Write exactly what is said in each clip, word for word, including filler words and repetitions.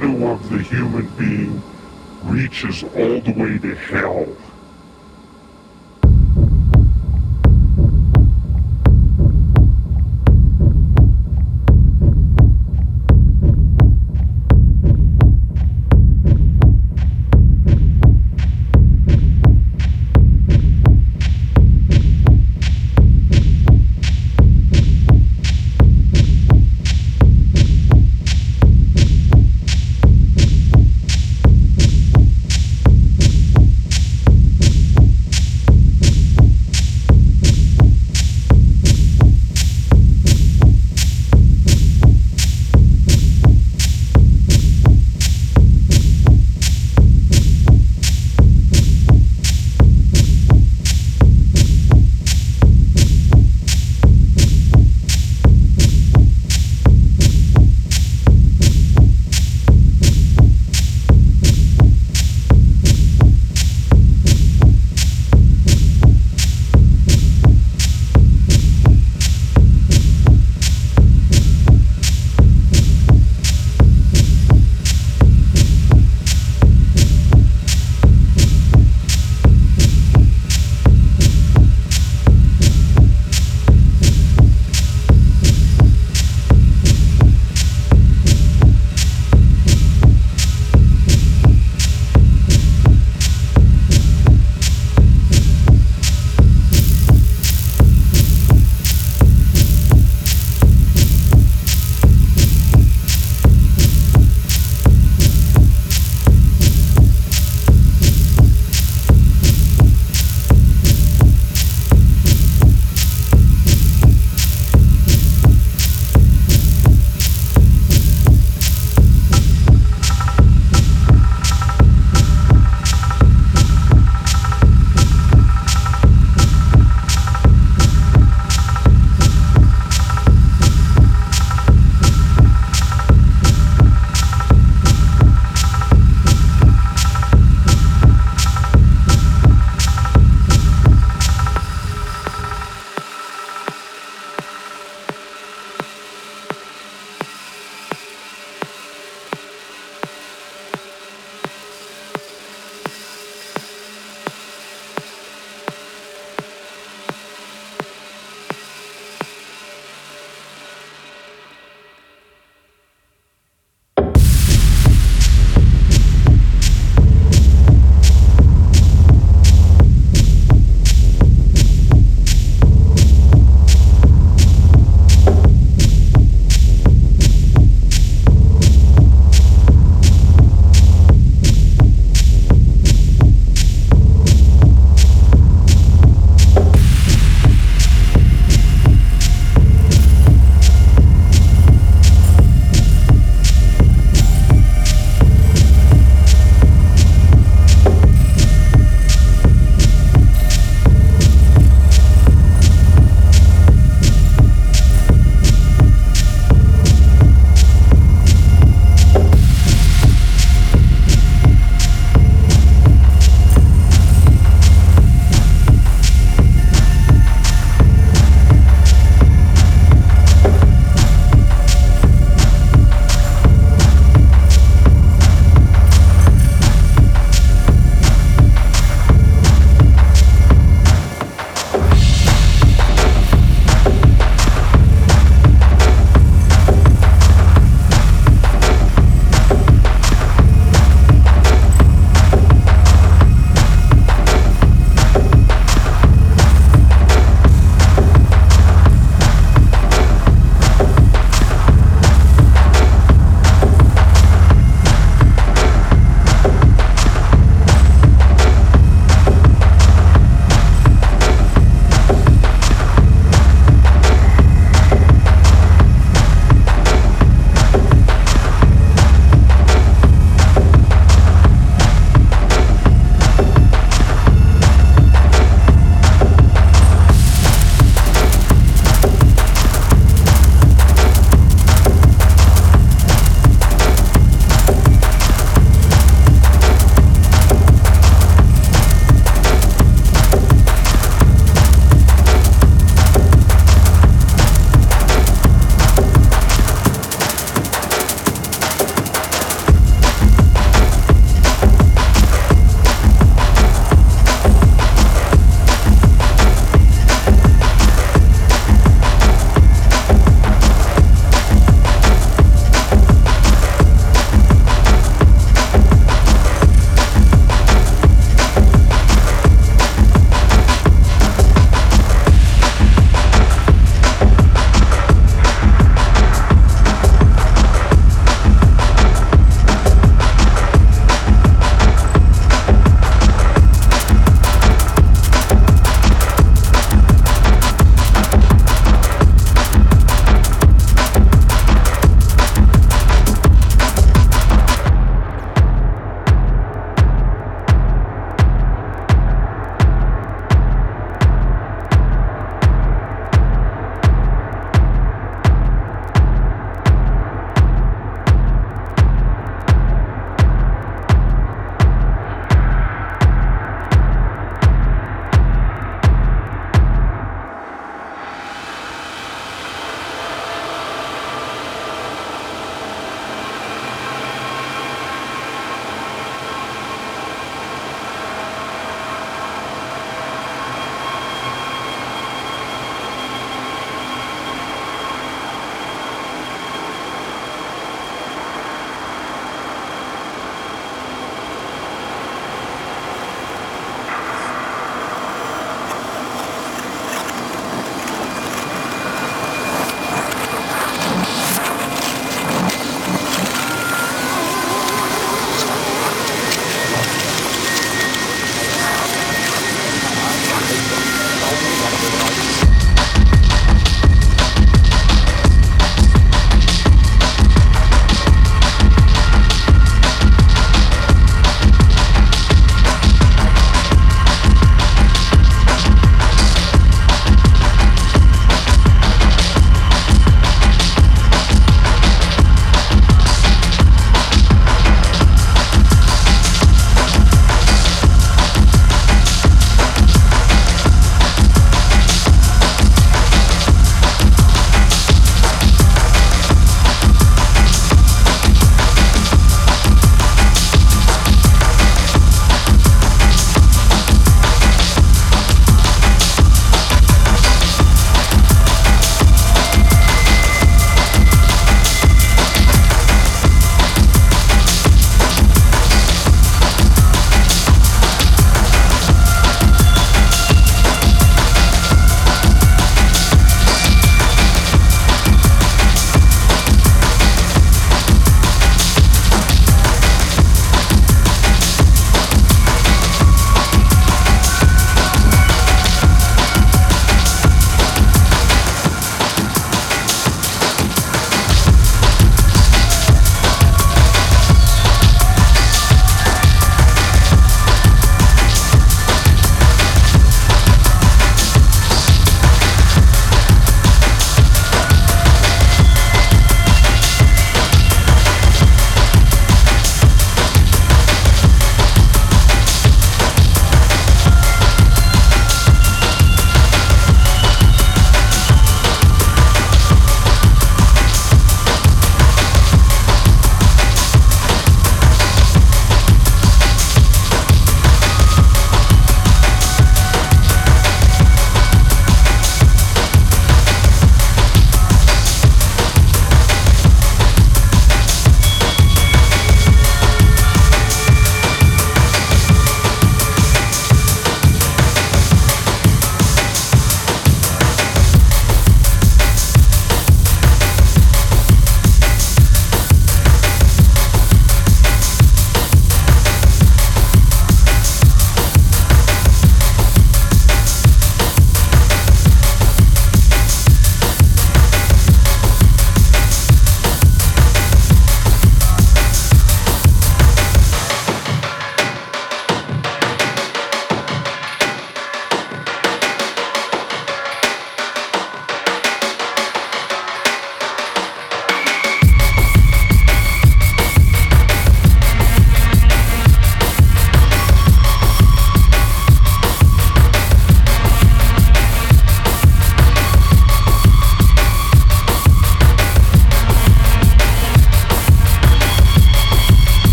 shadow of the human being reaches all the way to hell.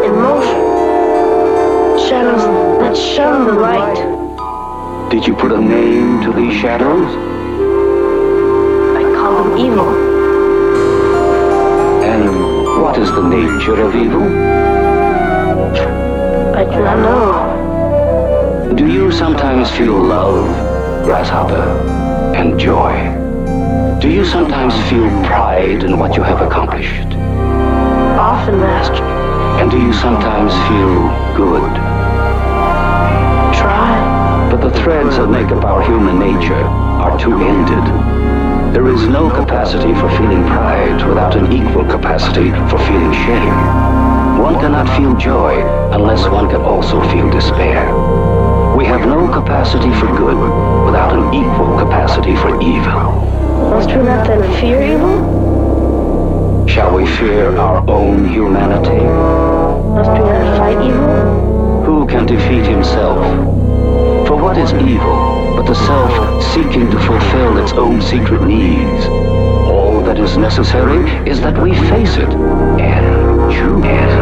in motion. Shadows that shun the light. Did you put a name to these shadows? I call them evil. And what is the nature of evil? I do not know. Do you sometimes feel love, Grasshopper, and joy? Do you sometimes feel pride in what you have accomplished? Often, Master. And do you sometimes feel good? Try. But the threads that make up our human nature are two-ended. There is no capacity for feeling pride without an equal capacity for feeling shame. One cannot feel joy unless one can also feel despair. We have no capacity for good without an equal capacity for evil. Must we not then fear evil? Shall we fear our own humanity? Must we not fight evil? Who can defeat himself? For what is evil but the self seeking to fulfill its own secret needs? All that is necessary is that we face it and choose it.